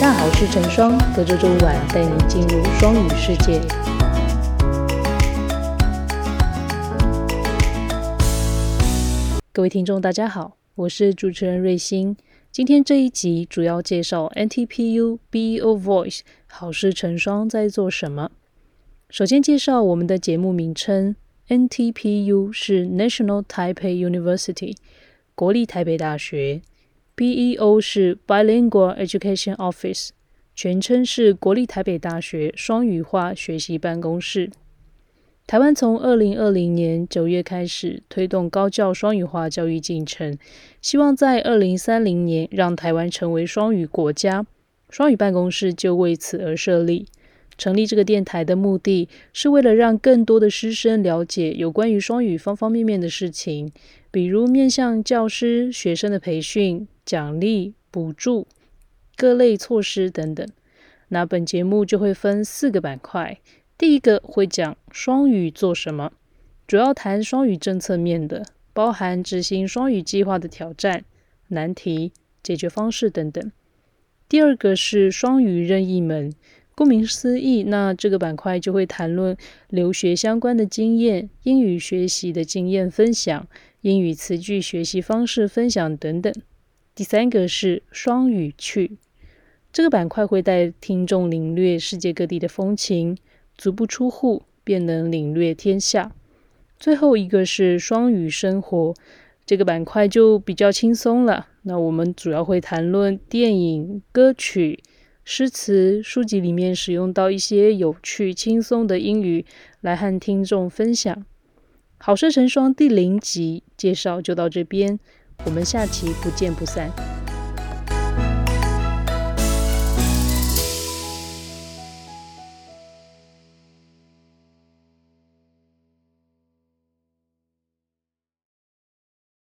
大好事成双，隔周周晚带你进入双语世界。各位听众大家好，我是主持人瑞欣。今天这一集主要介绍 NTPU BEO Voice 好事成双在做什么。首先介绍我们的节目名称， NTPU 是 National Taipei University 国立台北大学， BEO 是 Bilingual Education Office 全称是国立台北大学双语化学习办公室。台湾从2020年9月开始推动高教双语化教育进程，希望在2030年让台湾成为双语国家，双语办公室就为此而设立。成立这个电台的目的是为了让更多的师生了解有关于双语方方面面的事情，比如面向教师、学生的培训、奖励、补助、各类措施等等。那本节目就会分4个板块，第一个会讲双语做什么，主要谈双语政策面的，包含执行双语计划的挑战、难题、解决方式等等。第二个是双语任意门，顾名思义，那这个板块就会谈论留学相关的经验、英语学习的经验分享、英语词句学习方式分享等等。第三个是双语趣，这个板块会带听众领略世界各地的风情，足不出户便能领略天下。最后一个是双语生活，这个板块就比较轻松了，那我们主要会谈论电影、歌曲、诗词、书籍里面使用到一些有趣轻松的英语来和听众分享。好事成双第0集介绍就到这边，我们下期不见不散。